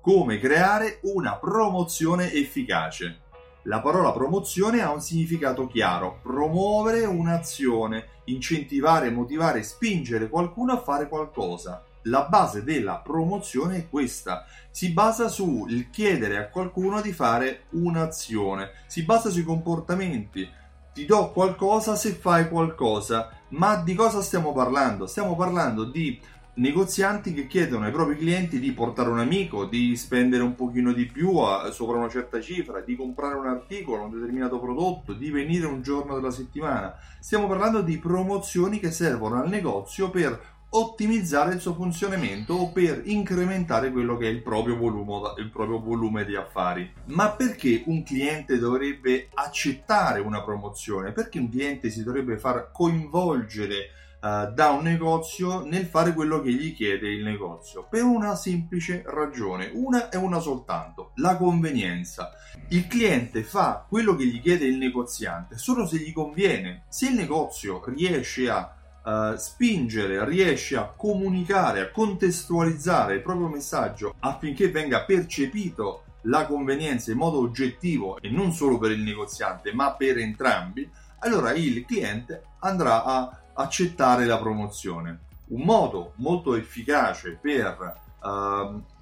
Come creare una promozione efficace. La parola promozione ha un significato chiaro: promuovere un'azione, incentivare, motivare, spingere qualcuno a fare qualcosa. La base della promozione è questa, si basa sul chiedere a qualcuno di fare un'azione, si basa sui comportamenti. Ti do qualcosa se fai qualcosa, ma di cosa stiamo parlando? Stiamo parlando di negozianti che chiedono ai propri clienti di portare un amico, di spendere un pochino di più sopra una certa cifra, di comprare un articolo, un determinato prodotto, di venire un giorno della settimana. Stiamo parlando di promozioni che servono al negozio per ottimizzare il suo funzionamento o per incrementare quello che è il proprio volume di affari. Ma perché un cliente dovrebbe accettare una promozione? Perché un cliente si dovrebbe far coinvolgere da un negozio nel fare quello che gli chiede il negozio? Per una semplice ragione, una e una soltanto: la convenienza. Il cliente fa quello che gli chiede il negoziante solo se gli conviene. Se il negozio riesce a spingere, riesce a comunicare, a contestualizzare il proprio messaggio affinché venga percepito la convenienza in modo oggettivo e non solo per il negoziante ma per entrambi, allora il cliente andrà a accettare la promozione. Un modo molto efficace per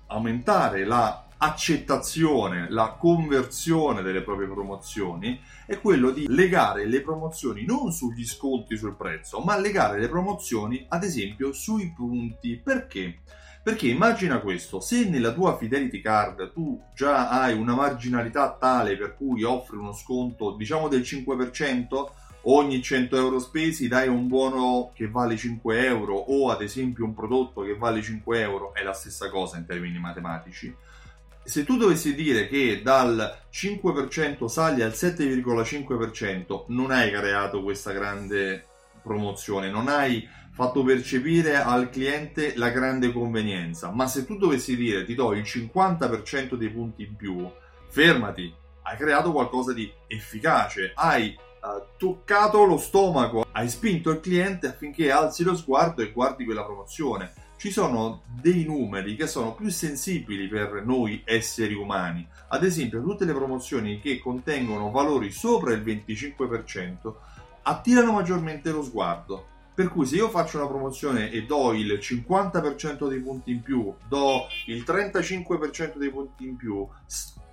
aumentare la accettazione, la conversione delle proprie promozioni è quello di legare le promozioni non sugli sconti sul prezzo, ma legare le promozioni ad esempio sui punti. Perché? Perché immagina questo: se nella tua Fidelity Card tu già hai una marginalità tale per cui offri uno sconto diciamo del 5%, ogni 100 euro spesi dai un buono che vale 5 euro o ad esempio un prodotto che vale 5 euro, è la stessa cosa in termini matematici. Se tu dovessi dire che dal 5% sali al 7,5%, non hai creato questa grande promozione, non hai fatto percepire al cliente la grande convenienza. Ma se tu dovessi dire ti do il 50% dei punti in più, fermati, hai creato qualcosa di efficace, hai toccato lo stomaco, hai spinto il cliente affinché alzi lo sguardo e guardi quella promozione. Ci sono dei numeri che sono più sensibili per noi esseri umani. Ad esempio, tutte le promozioni che contengono valori sopra il 25% attirano maggiormente lo sguardo. Per cui se io faccio una promozione e do il 50% dei punti in più, do il 35% dei punti in più,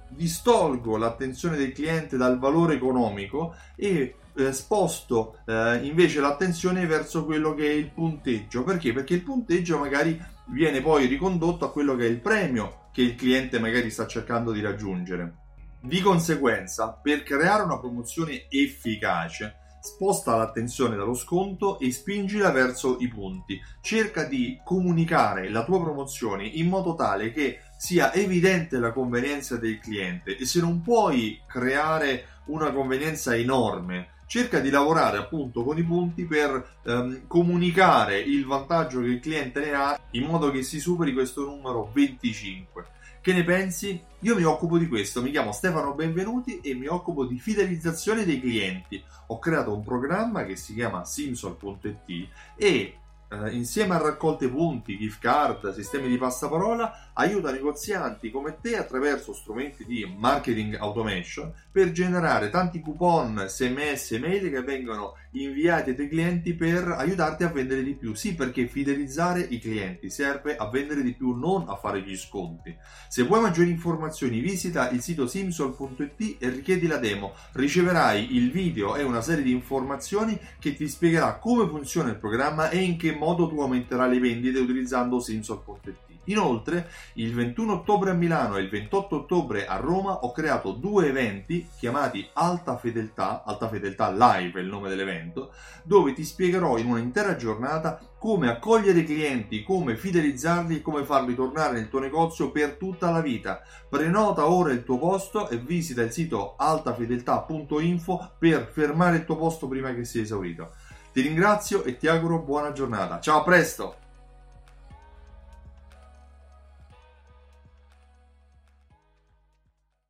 distolgo l'attenzione del cliente dal valore economico e sposto invece l'attenzione verso quello che è il punteggio. Perché? Perché il punteggio magari viene poi ricondotto a quello che è il premio che il cliente magari sta cercando di raggiungere. Di conseguenza, per creare una promozione efficace, sposta l'attenzione dallo sconto e spingila verso i punti. Cerca di comunicare la tua promozione in modo tale che sia evidente la convenienza del cliente, e se non puoi creare una convenienza enorme, cerca di lavorare appunto con i punti per comunicare il vantaggio che il cliente ne ha, in modo che si superi questo numero 25. Che ne pensi? Io mi occupo di questo, mi chiamo Stefano Benvenuti e mi occupo di fidelizzazione dei clienti. Ho creato un programma che si chiama Simsol.it e insieme a raccolte punti, gift card, sistemi di passaparola, aiuta negozianti come te attraverso strumenti di marketing automation per generare tanti coupon, sms, mail che vengono inviati ai tuoi clienti per aiutarti a vendere di più. Sì, perché fidelizzare i clienti serve a vendere di più, non a fare gli sconti. Se vuoi maggiori informazioni visita il sito simsol.it e richiedi la demo. Riceverai il video e una serie di informazioni che ti spiegherà come funziona il programma e in che modo tu aumenterai le vendite utilizzando Simsol.it. Inoltre, il 21 ottobre a Milano e il 28 ottobre a Roma ho creato due eventi chiamati Alta Fedeltà Live è il nome dell'evento, dove ti spiegherò in un'intera giornata come accogliere i clienti, come fidelizzarli e come farli tornare nel tuo negozio per tutta la vita. Prenota ora il tuo posto e visita il sito altafedeltà.info per fermare il tuo posto prima che sia esaurito. Ti ringrazio e ti auguro buona giornata. Ciao, a presto!